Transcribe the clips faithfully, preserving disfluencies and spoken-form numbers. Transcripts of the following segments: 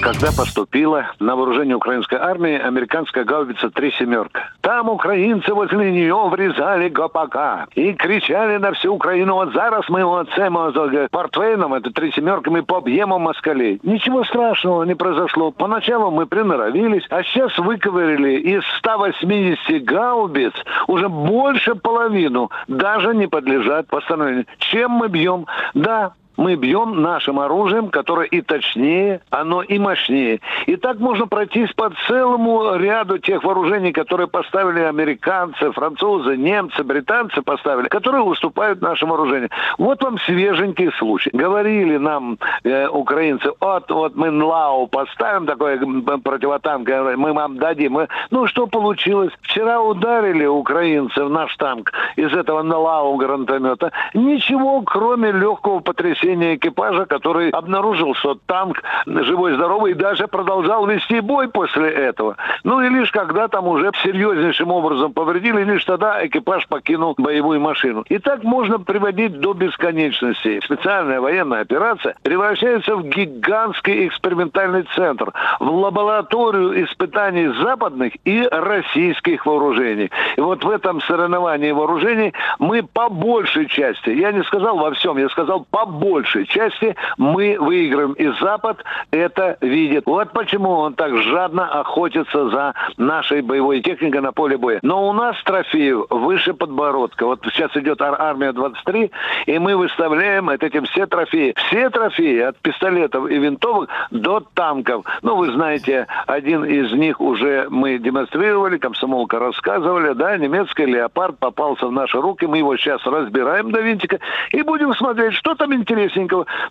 Когда поступила на вооружение украинской армии американская гаубица «Три семерка». Там украинцы возле нее врезали ГПК и кричали на всю Украину: «Вот зараз мы его отцем портвейном, это «Три семерка», мы побьем москалей». Ничего страшного не произошло. Поначалу мы приноровились, а сейчас выковырили из ста восьмидесяти гаубиц уже больше половину, даже не подлежат восстановлению. Чем мы бьем? Да, мы бьем нашим оружием, которое и точнее, оно и мощнее. И так можно пройтись по целому ряду тех вооружений, которые поставили американцы, французы, немцы, британцы поставили, которые уступают нашему вооружению. Вот вам свеженький случай. Говорили нам э, украинцы: вот, вот мы эн эл а у поставим такое противотанк, мы вам дадим. Ну, что получилось? Вчера ударили украинцы в наш танк из этого эн эл а у гранатомета. Ничего, кроме легкого потрясения экипажа, который обнаружил, что танк живой-здоровый, и даже продолжал вести бой после этого. Ну и лишь когда там уже серьезнейшим образом повредили, лишь тогда экипаж покинул боевую машину. И так можно приводить до бесконечности. Специальная военная операция превращается в гигантский экспериментальный центр, в лабораторию испытаний западных и российских вооружений. И вот в этом соревновании вооружений мы по большей части, я не сказал во всем, я сказал по большей большей части мы выиграем, и Запад это видит. Вот почему он так жадно охотится за нашей боевой техникой на поле боя. Но у нас трофеев выше подбородка. Вот сейчас идет ар- армия двадцать три, и мы выставляем от этим все трофеи. Все трофеи от пистолетов и винтовок до танков. Ну, вы знаете, один из них уже мы демонстрировали, комсомолка рассказывали, да, немецкий «Леопард» попался в наши руки. Мы его сейчас разбираем до винтика и будем смотреть, что там интересно.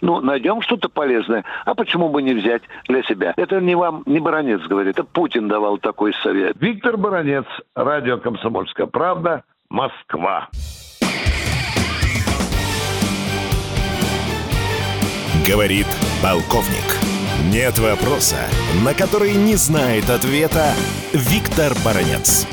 Ну, найдем что-то полезное. А почему бы не взять для себя? Это не вам, не Баранец говорит, это Путин давал такой совет. Виктор Баранец, радио «Комсомольская правда», Москва. Говорит полковник. Нет вопроса, на который не знает ответа Виктор Баранец.